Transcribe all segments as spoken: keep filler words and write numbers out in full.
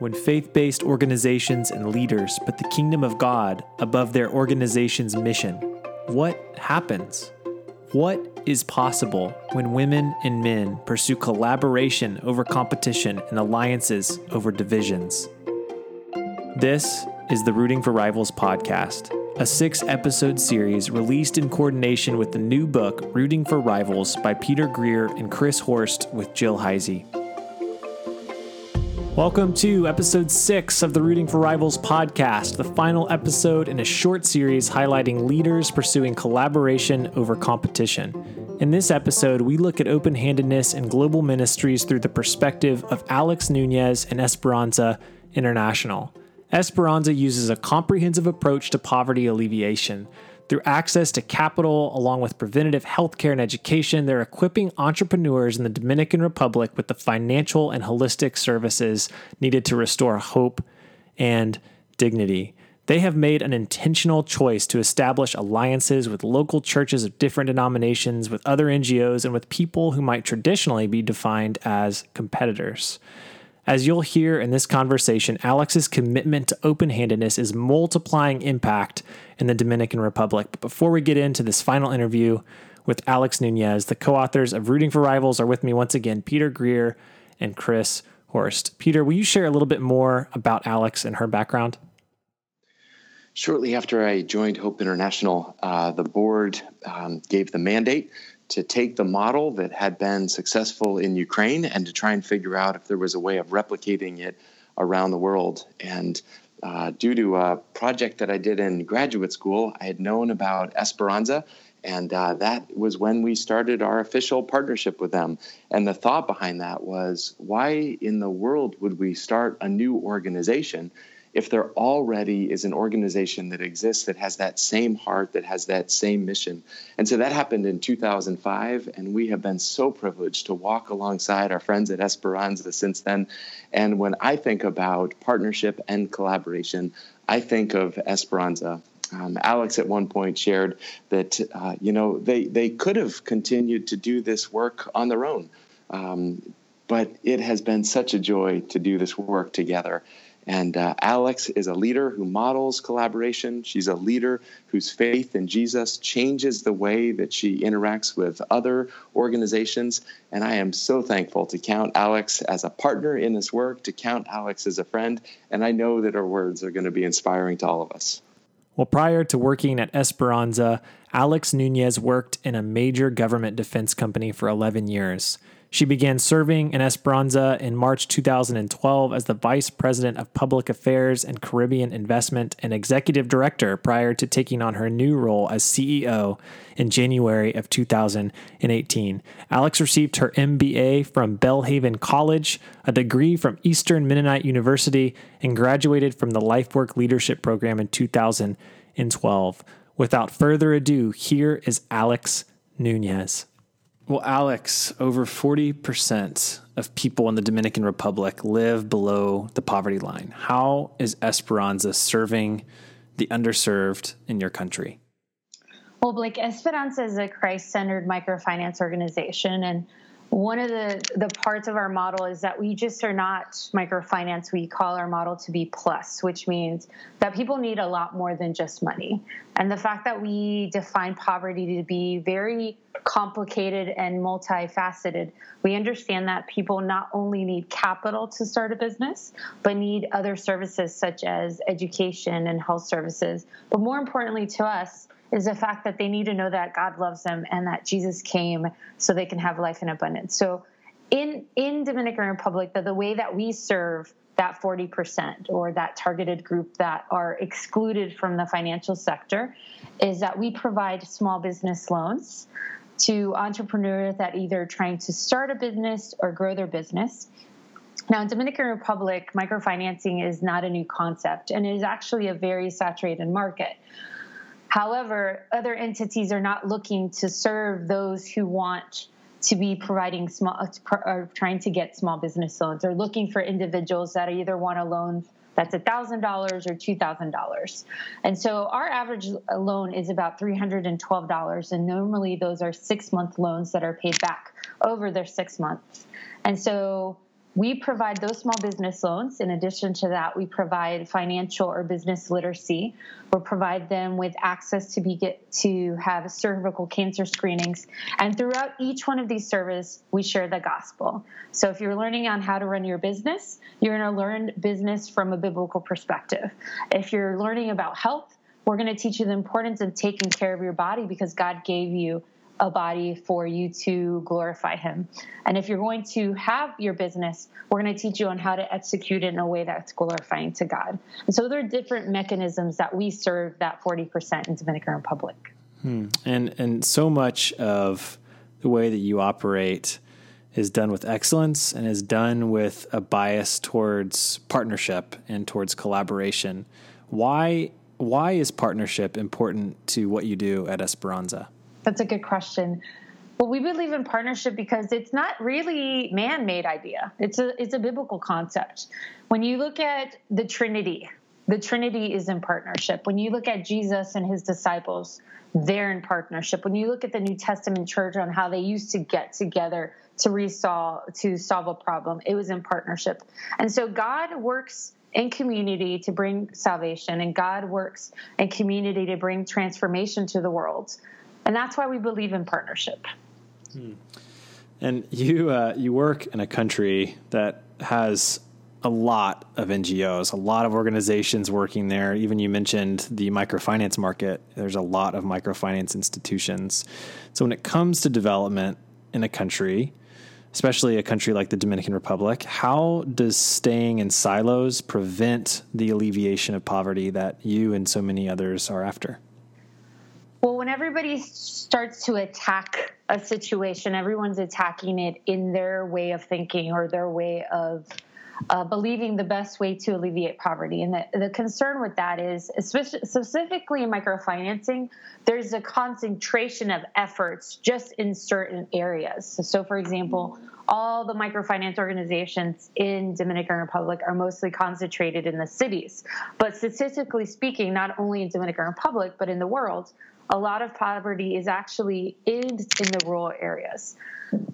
when faith-based organizations and leaders put the kingdom of God above their organization's mission, what happens? What is possible when women and men pursue collaboration over competition and alliances over divisions? This is the Rooting for Rivals podcast, a six-episode series released in coordination with the new book, Rooting for Rivals, by Peter Greer and Chris Horst with Jill Heisey. Welcome to episode six of the Rooting for Rivals podcast, the final episode in a short series highlighting leaders pursuing collaboration over competition. In this episode, we look at open-handedness and global ministries through the perspective of Alex Nunez and Esperanza International. Esperanza uses a comprehensive approach to poverty alleviation. Through access to capital, along with preventative healthcare and education, they're equipping entrepreneurs in the Dominican Republic with the financial and holistic services needed to restore hope and dignity. They have made an intentional choice to establish alliances with local churches of different denominations, with other N G Os, and with people who might traditionally be defined as competitors. As you'll hear in this conversation, Alex's commitment to open-handedness is multiplying impact in the Dominican Republic. But before we get into this final interview with Alex Nunez, the co-authors of Rooting for Rivals are with me once again, Peter Greer and Chris Horst. Peter, will you share a little bit more about Alex and her background? Shortly after I joined Hope International, uh, the board um, gave the mandate to take the model that had been successful in Ukraine and to try and figure out if there was a way of replicating it around the world. And uh, due to a project that I did in graduate school, I had known about Esperanza, and uh, that was when we started our official partnership with them. And the thought behind that was, why in the world would we start a new organization if there already is an organization that exists that has that same heart, that has that same mission? And so that happened in two thousand five, and we have been so privileged to walk alongside our friends at Esperanza since then. And when I think about partnership and collaboration, I think of Esperanza. Um, Alex at one point shared that, uh, you know, they, they could have continued to do this work on their own, um, but it has been such a joy to do this work together. And uh, Alex is a leader who models collaboration. She's a leader whose faith in Jesus changes the way that she interacts with other organizations. And I am so thankful to count Alex as a partner in this work, to count Alex as a friend. And I know that her words are going to be inspiring to all of us. Well, prior to working at Esperanza, Alex Nunez worked in a major government defense company for eleven years. She began serving in Esperanza in March two thousand twelve as the Vice President of Public Affairs and Caribbean Investment and Executive Director prior to taking on her new role as C E O in January of two thousand eighteen. Alex received her M B A from Bellhaven College, a degree from Eastern Mennonite University, and graduated from the LifeWork Leadership Program in two thousand twelve. Without further ado, here is Alex Nunez. Well, Alex, over forty percent of people in the Dominican Republic live below the poverty line. How is Esperanza serving the underserved in your country? Well, Blake, Esperanza is a Christ-centered microfinance organization. And one of the, the parts of our model is that we just are not microfinance. We call our model to be plus, which means that people need a lot more than just money. And the fact that we define poverty to be very complicated and multifaceted, we understand that people not only need capital to start a business, but need other services such as education and health services. But more importantly to us is the fact that they need to know that God loves them and that Jesus came so they can have life in abundance. So in, in Dominican Republic, the, the way that we serve that forty percent or that targeted group that are excluded from the financial sector is that we provide small business loans to entrepreneurs that either trying to start a business or grow their business. Now, in Dominican Republic, microfinancing is not a new concept, and it is actually a very saturated market. However, other entities are not looking to serve those who want to be providing small, or trying to get small business loans. They're looking for individuals that either want a loan that's one thousand dollars or two thousand dollars. And so our average loan is about three hundred twelve dollars, and normally those are six-month loans that are paid back over their six months. And so We provide those small business loans. In addition to that, we provide financial or business literacy. We'll provide them with access to be get to have cervical cancer screenings. And throughout each one of these services, we share the gospel. So if you're learning on how to run your business, you're going to learn business from a biblical perspective. If you're learning about health, we're going to teach you the importance of taking care of your body because God gave you a body for you to glorify him. And if you're going to have your business, we're going to teach you on how to execute it in a way that's glorifying to God. And so there are different mechanisms that we serve that forty percent in Dominican Republic. Hmm. And and so much of the way that you operate is done with excellence and is done with a bias towards partnership and towards collaboration. Why why is partnership important to what you do at Esperanza? That's a good question. Well, we believe in partnership because it's not really man-made idea. It's a it's a biblical concept. When you look at the Trinity, the Trinity is in partnership. When you look at Jesus and his disciples, they're in partnership. When you look at the New Testament church on how they used to get together to resolve to solve a problem, it was in partnership. And so God works in community to bring salvation, and God works in community to bring transformation to the world. And that's why we believe in partnership. Hmm. And you uh, you work in a country that has a lot of N G Os, a lot of organizations working there. Even you mentioned the microfinance market. There's a lot of microfinance institutions. So when it comes to development in a country, especially a country like the Dominican Republic, how does staying in silos prevent the alleviation of poverty that you and so many others are after? Well, when everybody starts to attack a situation, everyone's attacking it in their way of thinking or their way of uh, believing the best way to alleviate poverty. And the, the concern with that is, especially, specifically in microfinancing, there's a concentration of efforts just in certain areas. So, so for example, all the microfinance organizations in Dominican Republic are mostly concentrated in the cities. But statistically speaking, not only in Dominican Republic, but in the world, a lot of poverty is actually in, in the rural areas.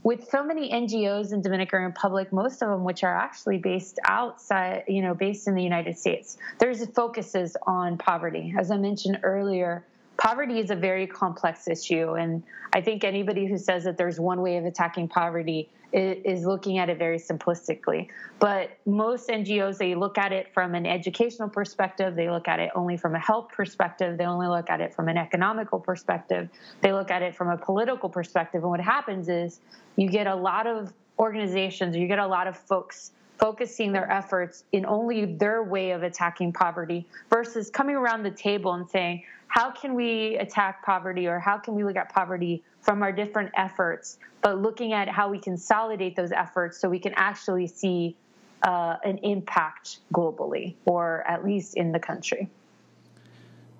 With so many N G Os in Dominican Republic, most of them which are actually based outside, you know, based in the United States, there's focuses on poverty. As I mentioned earlier, poverty is a very complex issue. And I think anybody who says that there's one way of attacking poverty is looking at it very simplistically. But most N G Os, they look at it from an educational perspective. They look at it only from a health perspective. They only look at it from an economical perspective. They look at it from a political perspective. And what happens is you get a lot of organizations, you get a lot of folks focusing their efforts in only their way of attacking poverty versus coming around the table and saying, how can we attack poverty or how can we look at poverty from our different efforts, but looking at how we consolidate those efforts so we can actually see uh, an impact globally or at least in the country.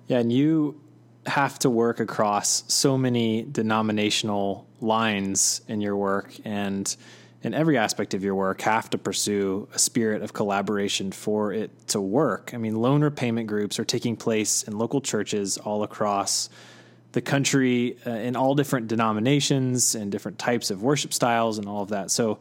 Yeah, and you have to work across so many denominational lines in your work and in every aspect of your work have to pursue a spirit of collaboration for it to work. I mean, loan repayment groups are taking place in local churches all across the country uh, in all different denominations and different types of worship styles and all of that. So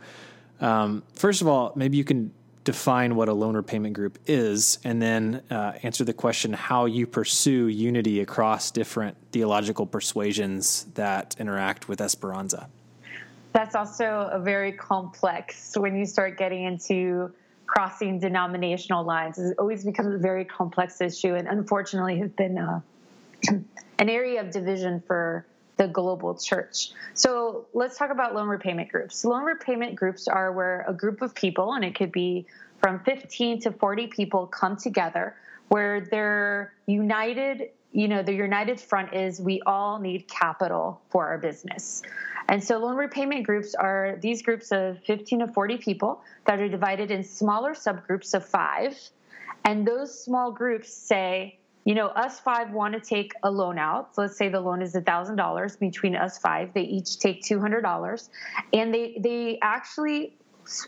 um, first of all, maybe you can define what a loan repayment group is and then uh, answer the question how you pursue unity across different theological persuasions that interact with Esperanza. That's also a very complex, when you start getting into crossing denominational lines, it always becomes a very complex issue and unfortunately has been a, an area of division for the global church. So let's talk about loan repayment groups. Loan repayment groups are where a group of people, and it could be from fifteen to forty people, come together where they're united. You know, the united front is we all need capital for our business. And so loan repayment groups are these groups of fifteen to forty people that are divided in smaller subgroups of five. And those small groups say, you know, us five want to take a loan out. So let's say the loan is one thousand dollars between us five. They each take two hundred dollars. And they, they actually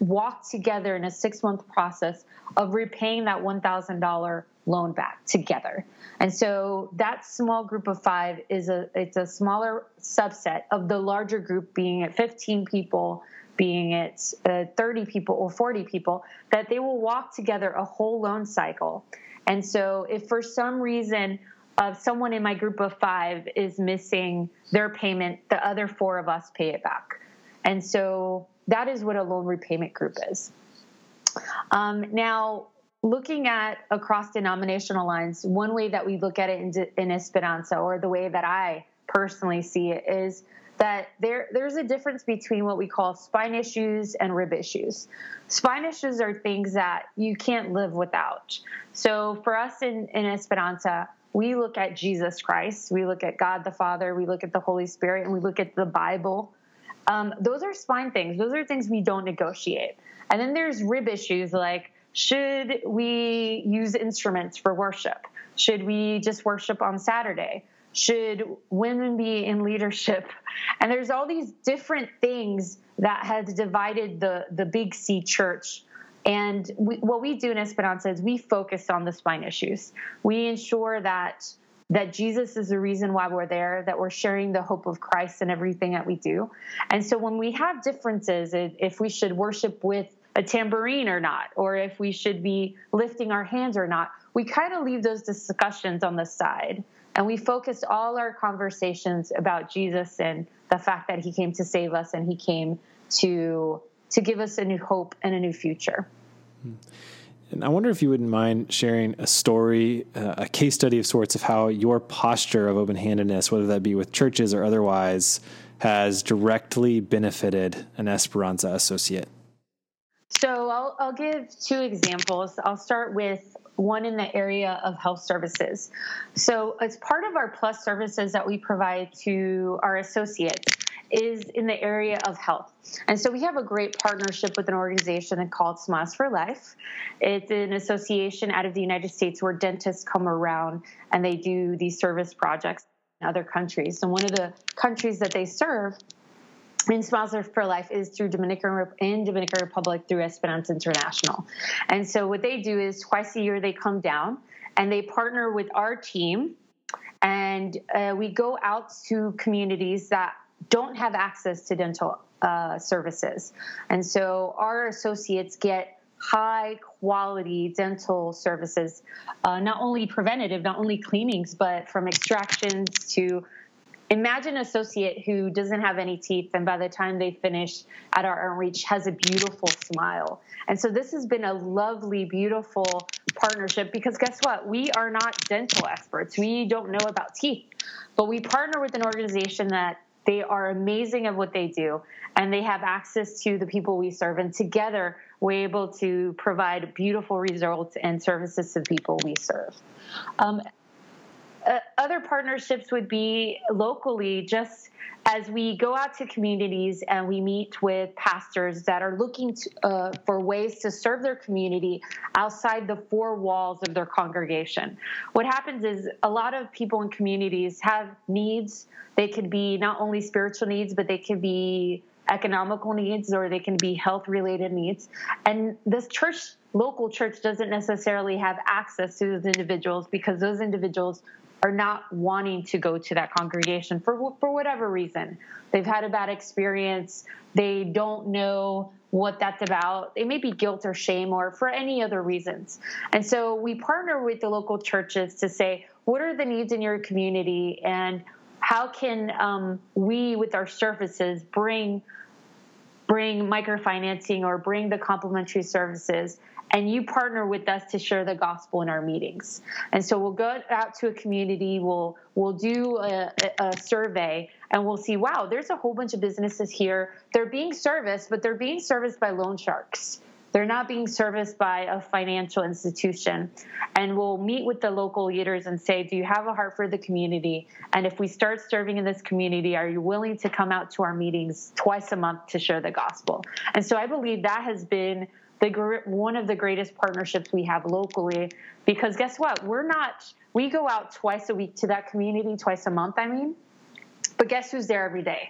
walk together in a six-month process of repaying that one thousand dollars loan back together. And so that small group of five is a, it's a smaller subset of the larger group being at fifteen people being it uh, thirty people or forty people, that they will walk together a whole loan cycle. And so if for some reason uh, someone in my group of five is missing their payment, the other four of us pay it back. And so that is what a loan repayment group is. Um, now, looking at across denominational lines, one way that we look at it in, in Esperanza, or the way that I personally see it, is that there there's a difference between what we call spine issues and rib issues. Spine issues are things that you can't live without. So for us in, in Esperanza, we look at Jesus Christ, we look at God the Father, we look at the Holy Spirit, and we look at the Bible. Um, those are spine things. Those are things we don't negotiate. And then there's rib issues, like, should we use instruments for worship? Should we just worship on Saturday? Should women be in leadership? And there's all these different things that has divided the, the Big C church. And we, what we do in Esperanza is we focus on the spine issues. We ensure that that Jesus is the reason why we're there, that we're sharing the hope of Christ in everything that we do. And so when we have differences, if we should worship with a tambourine or not, or if we should be lifting our hands or not, we kind of leave those discussions on the side. And we focused all our conversations about Jesus and the fact that he came to save us, and he came to to give us a new hope and a new future. And I wonder if you wouldn't mind sharing a story, uh, a case study of sorts, of how your posture of open-handedness, whether that be with churches or otherwise, has directly benefited an Esperanza associate. So I'll, I'll give two examples. I'll start with one in the area of health services. So as part of our plus services that we provide to our associates is in the area of health. And so we have a great partnership with an organization called Smiles for Life. It's an association out of the United States where dentists come around and they do these service projects in other countries. And one of the countries that they serve in Smiles for Life is through Dominican in Dominican Republic through Esperanza International. And so what they do is twice a year they come down and they partner with our team, and uh, we go out to communities that don't have access to dental uh, services. And so our associates get high quality dental services, uh, not only preventative, not only cleanings, but from extractions to imagine an associate who doesn't have any teeth, and by the time they finish at our outreach has a beautiful smile. And so this has been a lovely, beautiful partnership, because guess what? We are not dental experts. We don't know about teeth, but we partner with an organization that they are amazing at what they do, and they have access to the people we serve. And together we're able to provide beautiful results and services to the people we serve. Um, Uh, other partnerships would be locally, just as we go out to communities and we meet with pastors that are looking to, uh, for ways to serve their community outside the four walls of their congregation. What happens is a lot of people in communities have needs. They could be not only spiritual needs, but they could be economical needs, or they can be health-related needs. And this church, local church, doesn't necessarily have access to those individuals, because those individuals are not wanting to go to that congregation for for whatever reason. They've had a bad experience. They don't know what that's about. It may be guilt or shame or for any other reasons. And so we partner with the local churches to say, what are the needs in your community, and how can um, we, with our services, bring bring microfinancing or bring the complementary services, and you partner with us to share the gospel in our meetings. And so we'll go out to a community, we'll we'll do a, a survey, and we'll see, wow, there's a whole bunch of businesses here. They're being serviced, but they're being serviced by loan sharks. They're not being serviced by a financial institution. And we'll meet with the local leaders and say, do you have a heart for the community? And if we start serving in this community, are you willing to come out to our meetings twice a month to share the gospel? And so I believe that has been the one of the greatest partnerships we have locally, because guess what? We're not, we go out twice a week to that community, twice a month, I mean, but guess who's there every day?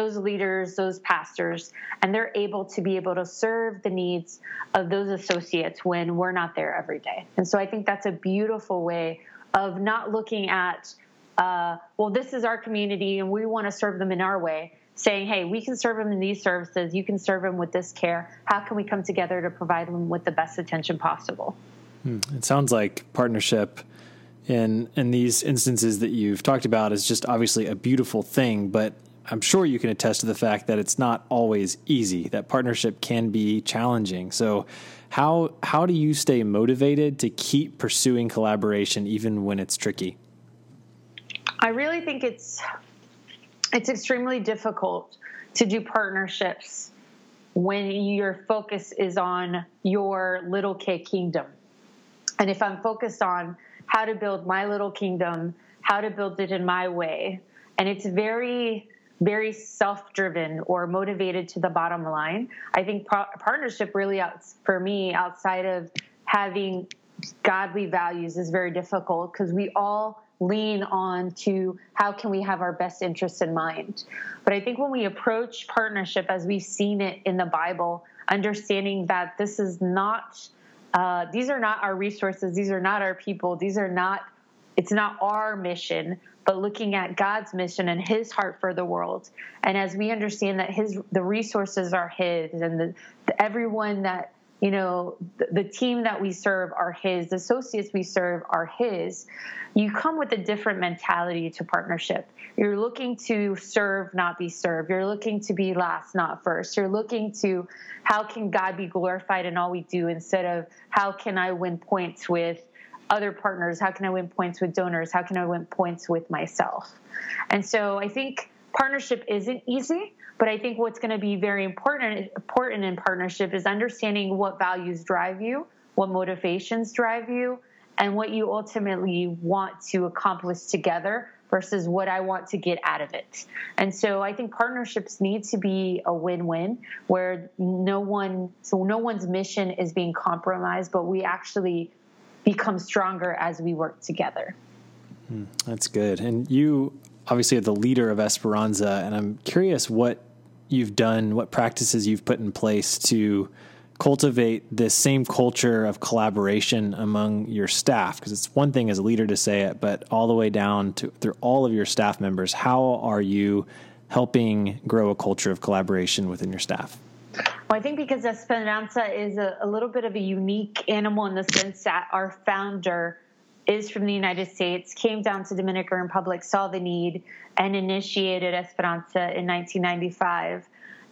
Those leaders, those pastors, and they're able to be able to serve the needs of those associates when we're not there every day. And so I think that's a beautiful way of not looking at, uh, well, this is our community and we want to serve them in our way, saying, hey, we can serve them in these services. You can serve them with this care. How can we come together to provide them with the best attention possible? Hmm. It sounds like partnership in in these instances that you've talked about is just obviously a beautiful thing, but I'm sure you can attest to the fact that it's not always easy, that partnership can be challenging. So how how do you stay motivated to keep pursuing collaboration even when it's tricky? I really think it's it's extremely difficult to do partnerships when your focus is on your little K kingdom. And if I'm focused on how to build my little kingdom, how to build it in my way, and it's very very self-driven or motivated to the bottom line. I think par- partnership really, out, for me, outside of having godly values is very difficult because we all lean on to how can we have our best interests in mind. But I think when we approach partnership as we've seen it in the Bible, understanding that this is not, uh, these are not our resources, these are not our people, these are not, it's not our mission, but looking at God's mission and his heart for the world. And as we understand that his the resources are his and the, the everyone that, you know, the, the team that we serve are his, the associates we serve are his, you come with a different mentality to partnership. You're looking to serve, not be served. You're looking to be last, not first. You're looking to how can God be glorified in all we do instead of how can I win points with other partners? How can I win points with donors? How can I win points with myself? And so I think partnership isn't easy, but I think what's going to be very important important in partnership is understanding what values drive you, what motivations drive you, and what you ultimately want to accomplish together versus what I want to get out of it. And so I think partnerships need to be a win-win where no one, so no one's mission is being compromised, but we actually become stronger as we work together. Mm, that's good. And you obviously are the leader of Esperanza, and I'm curious what you've done, what practices you've put in place to cultivate this same culture of collaboration among your staff, because it's one thing as a leader to say it, but all the way down to through all of your staff members, how are you helping grow a culture of collaboration within your staff? Well, I think because Esperanza is a, a little bit of a unique animal in the sense that our founder is from the United States, came down to Dominican Republic, saw the need, and initiated Esperanza in nineteen ninety-five.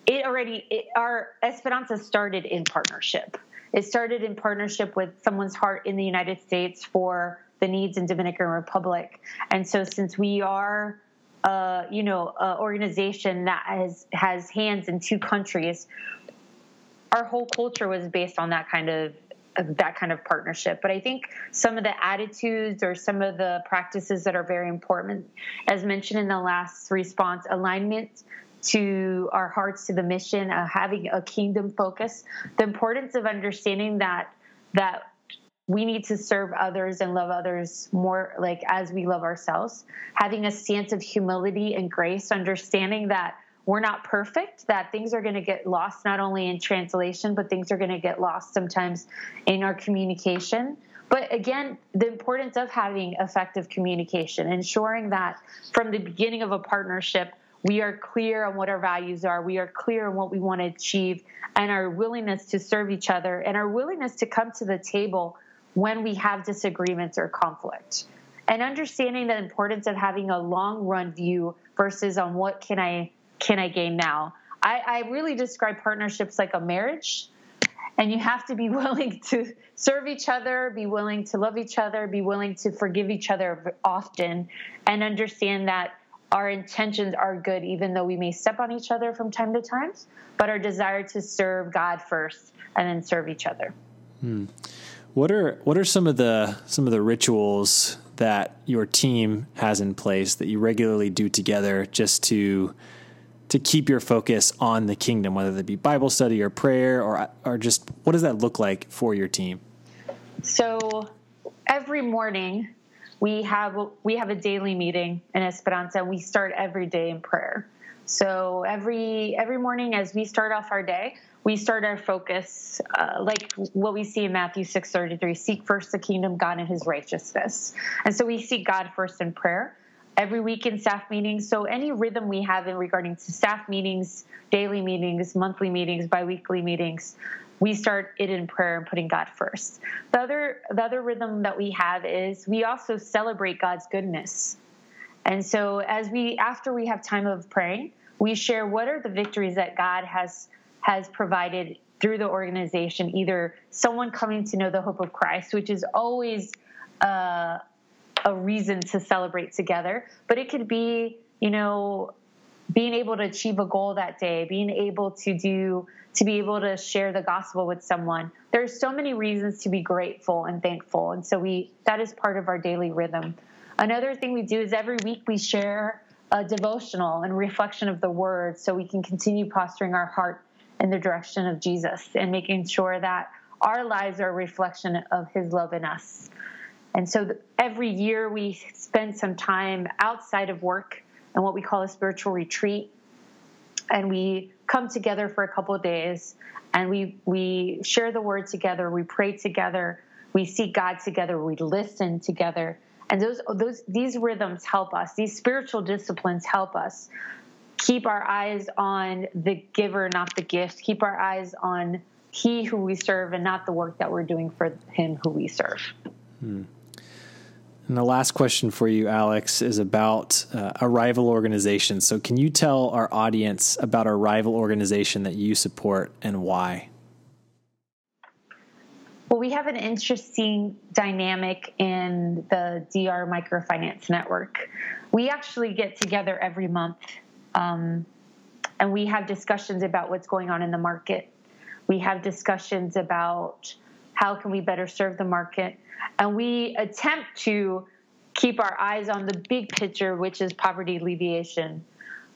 It already, it, our Esperanza started in partnership. It started in partnership with someone's heart in the United States for the needs in Dominican Republic. And so since we are Uh, you know, uh, organization that has, has hands in two countries, our whole culture was based on that kind of, of that kind of partnership. But I think some of the attitudes or some of the practices that are very important, as mentioned in the last response, alignment to our hearts, to the mission, uh, having a kingdom focus, the importance of understanding that that we need to serve others and love others more like as we love ourselves, having a sense of humility and grace, understanding that we're not perfect, that things are going to get lost, not only in translation, but things are going to get lost sometimes in our communication. But again, the importance of having effective communication, ensuring that from the beginning of a partnership, we are clear on what our values are. We are clear on what we want to achieve and our willingness to serve each other and our willingness to come to the table when we have disagreements or conflict, and understanding the importance of having a long run view versus on what can I, can I gain now? I, I really describe partnerships like a marriage, and you have to be willing to serve each other, be willing to love each other, be willing to forgive each other often, and understand that our intentions are good, even though we may step on each other from time to time, but our desire to serve God first and then serve each other. Hmm. What are what are some of the some of the rituals that your team has in place that you regularly do together just to to keep your focus on the kingdom, whether that be Bible study or prayer or or just what does that look like for your team? So every morning we have we have a daily meeting in Esperanza. We start every day in prayer. So every every morning as we start off our day, we start our focus, uh, like what we see in Matthew six thirty-three, seek first the kingdom of God and his righteousness. And so we seek God first in prayer. every week in staff meetings. So any rhythm we have in regarding to staff meetings, daily meetings, monthly meetings, biweekly meetings, we start it in prayer and putting God first. The other, the other rhythm that we have is we also celebrate God's goodness. And so as we, after we have time of praying, we share what are the victories that God has, has provided through the organization, either someone coming to know the hope of Christ, which is always uh, a reason to celebrate together, but it could be, you know, being able to achieve a goal that day, being able to do, to be able to share the gospel with someone. There's so many reasons to be grateful and thankful. And so we, that is part of our daily rhythm. Another thing we do is every week we share a devotional and reflection of the word so we can continue posturing our heart in the direction of Jesus and making sure that our lives are a reflection of his love in us. And so every year we spend some time outside of work and what we call a spiritual retreat. And we come together for a couple of days and we, we share the word together. We pray together. We seek God together. We listen together. And those, those, these rhythms help us. These spiritual disciplines help us keep our eyes on the giver, not the gift. Keep our eyes on he who we serve and not the work that we're doing for him who we serve. Hmm. And the last question for you, Alex, is about uh, a rival organization. So can you tell our audience about a rival organization that you support and why? Well, we have an interesting dynamic in the D R Microfinance Network. We actually get together every month, um, and we have discussions about what's going on in the market. We have discussions about how can we better serve the market. And we attempt to keep our eyes on the big picture, which is poverty alleviation.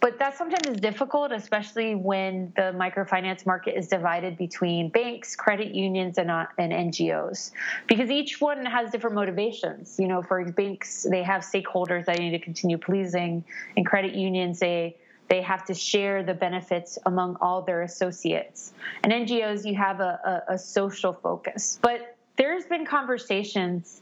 But that sometimes is difficult, especially when the microfinance market is divided between banks, credit unions, and, uh, and N G Os, because each one has different motivations. You know, for banks, they have stakeholders that they need to continue pleasing. And credit unions, they they have to share the benefits among all their associates. And N G Os, you have a, a, a social focus. But there's been conversations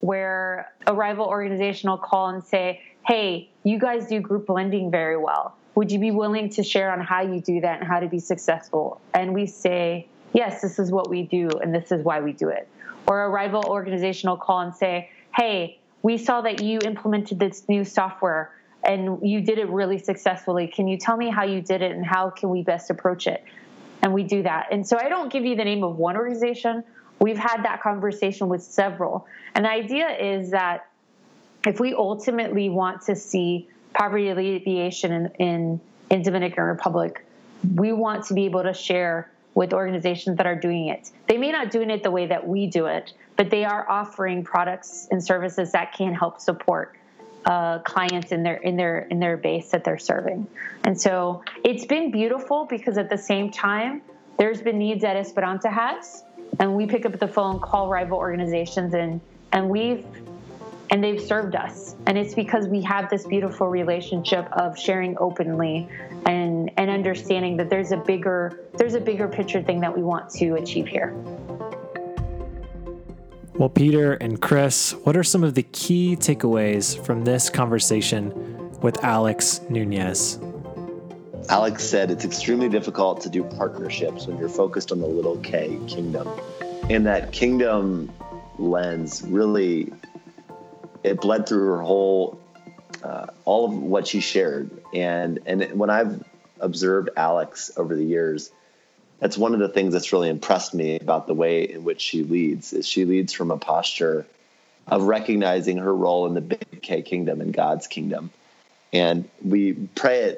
where a rival organization will call and say, hey, you guys do group lending very well. Would you be willing to share on how you do that and how to be successful? And we say, yes, this is what we do, and this is why we do it. Or a rival organization will call and say, hey, we saw that you implemented this new software, and you did it really successfully. Can you tell me how you did it, and how can we best approach it? And we do that. And so I don't give you the name of one organization. We've had that conversation with several. And the idea is that if we ultimately want to see poverty alleviation in, in, in Dominican Republic, we want to be able to share with organizations that are doing it. They may not doing it the way that we do it, but they are offering products and services that can help support uh, clients in their in their in their base that they're serving. And so it's been beautiful because at the same time, there's been needs that Esperanza has, and we pick up the phone, call rival organizations, and and we've. And they've served us. And it's because we have this beautiful relationship of sharing openly and, and understanding that there's a bigger there's a bigger picture thing that we want to achieve here. Well, Peter and Chris, what are some of the key takeaways from this conversation with Alex Nunez? Alex said it's extremely difficult to do partnerships when you're focused on the little K kingdom. And that kingdom lens really... it bled through her whole, uh, all of what she shared. And and when I've observed Alex over the years, that's one of the things that's really impressed me about the way in which she leads, is she leads from a posture of recognizing her role in the big K kingdom and God's kingdom. And we pray it,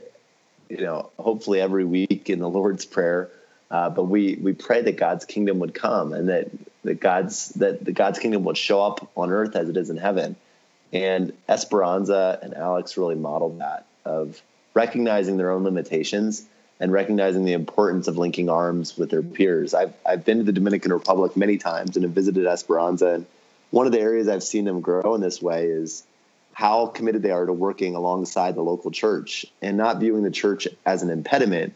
you know, hopefully every week in the Lord's Prayer, uh, but we, we pray that God's kingdom would come and that, that, God's, that the God's kingdom would show up on earth as it is in heaven. And Esperanza and Alex really modeled that, of recognizing their own limitations and recognizing the importance of linking arms with their peers. I've I've been to the Dominican Republic many times and have visited Esperanza. And one of the areas I've seen them grow in this way is how committed they are to working alongside the local church and not viewing the church as an impediment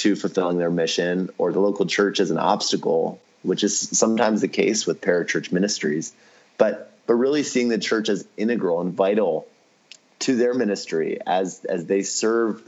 to fulfilling their mission or the local church as an obstacle, which is sometimes the case with parachurch ministries. But But really seeing the church as integral and vital to their ministry as as they serve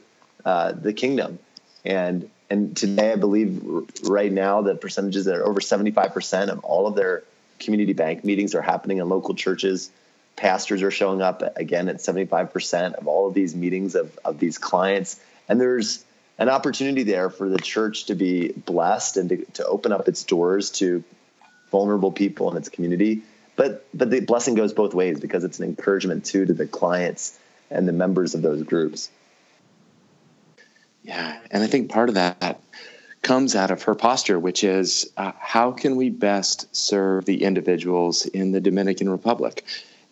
uh, the kingdom. And and today, I believe right now, the percentages that are over seventy-five percent of all of their community bank meetings are happening in local churches. Pastors are showing up again at seventy-five percent of all of these meetings of, of these clients. And there's an opportunity there for the church to be blessed and to, to open up its doors to vulnerable people in its community. But but the blessing goes both ways, because it's an encouragement too to the clients and the members of those groups. Yeah, and I think part of that comes out of her posture, which is uh, how can we best serve the individuals in the Dominican Republic?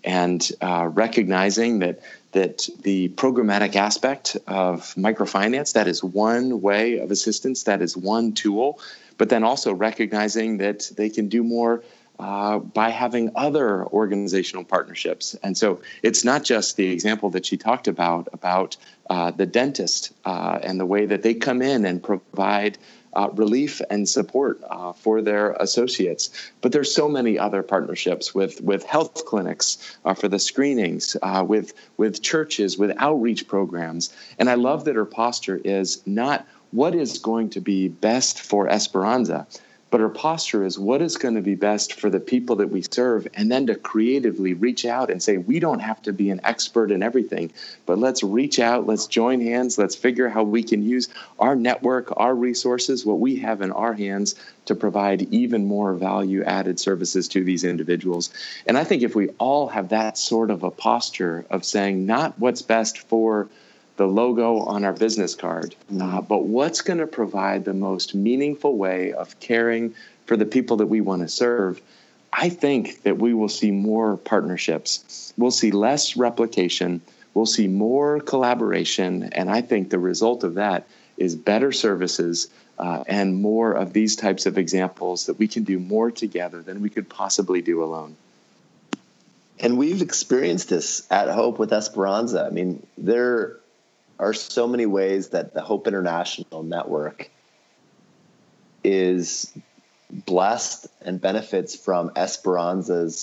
And uh, recognizing that that the programmatic aspect of microfinance, that is one way of assistance, that is one tool, but then also recognizing that they can do more Uh, by having other organizational partnerships. And so it's not just the example that she talked about, about uh, the dentist uh, and the way that they come in and provide uh, relief and support uh, for their associates. But there's so many other partnerships with, with health clinics uh, for the screenings, uh, with, with churches, with outreach programs. And I love that her posture is not what is going to be best for Esperanza, but her posture is what is going to be best for the people that we serve, and then to creatively reach out and say, we don't have to be an expert in everything, but let's reach out, let's join hands, let's figure how we can use our network, our resources, what we have in our hands to provide even more value-added services to these individuals. And I think if we all have that sort of a posture of saying not what's best for the logo on our business card, uh, but what's going to provide the most meaningful way of caring for the people that we want to serve, I think that we will see more partnerships. We'll see less replication. We'll see more collaboration. And I think the result of that is better services uh, and more of these types of examples that we can do more together than we could possibly do alone. And we've experienced this at Hope with Esperanza. I mean, they're are so many ways that the Hope International Network is blessed and benefits from Esperanza's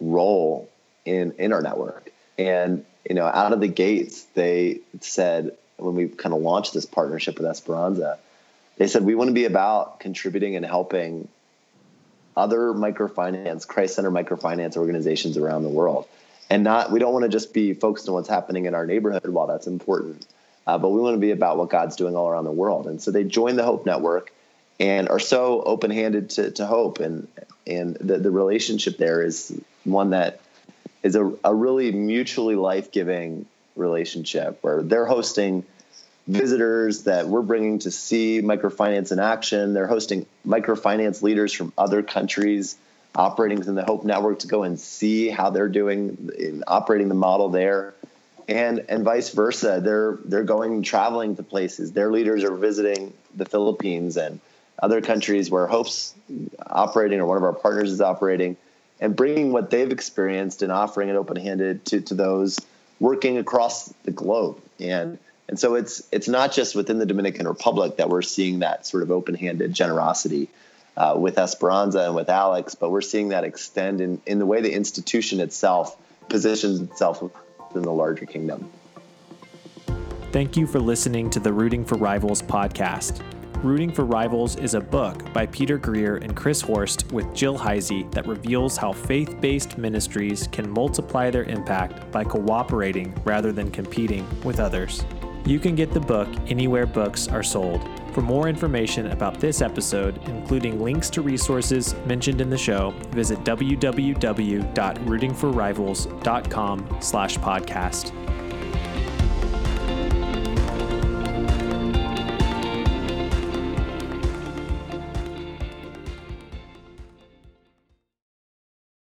role in, in our network. And, you know, out of the gates, they said, when we kind of launched this partnership with Esperanza, they said, we want to be about contributing and helping other microfinance, Christ Center microfinance organizations around the world. And not, we don't want to just be focused on what's happening in our neighborhood while that's important, uh, but we want to be about what God's doing all around the world. And so they joined the Hope Network and are so open-handed to, to Hope. And and the, the relationship there is one that is a, a really mutually life-giving relationship where they're hosting visitors that we're bringing to see microfinance in action. They're hosting microfinance leaders from other countries operating within the Hope Network to go and see how they're doing in operating the model there, and and vice versa. They're they're going traveling to places. Their leaders are visiting the Philippines and other countries where Hope's operating or one of our partners is operating, and bringing what they've experienced and offering it open-handed to, to those working across the globe. And and so it's it's not just within the Dominican Republic that we're seeing that sort of open-handed generosity Uh, with Esperanza and with Alex, but we're seeing that extend in, in the way the institution itself positions itself within the larger kingdom. Thank you for listening to the Rooting for Rivals podcast. Rooting for Rivals is a book by Peter Greer and Chris Horst with Jill Heisey that reveals how faith-based ministries can multiply their impact by cooperating rather than competing with others. You can get the book anywhere books are sold. For more information about this episode, including links to resources mentioned in the show, visit w w w dot rooting for rivals dot com slash podcast.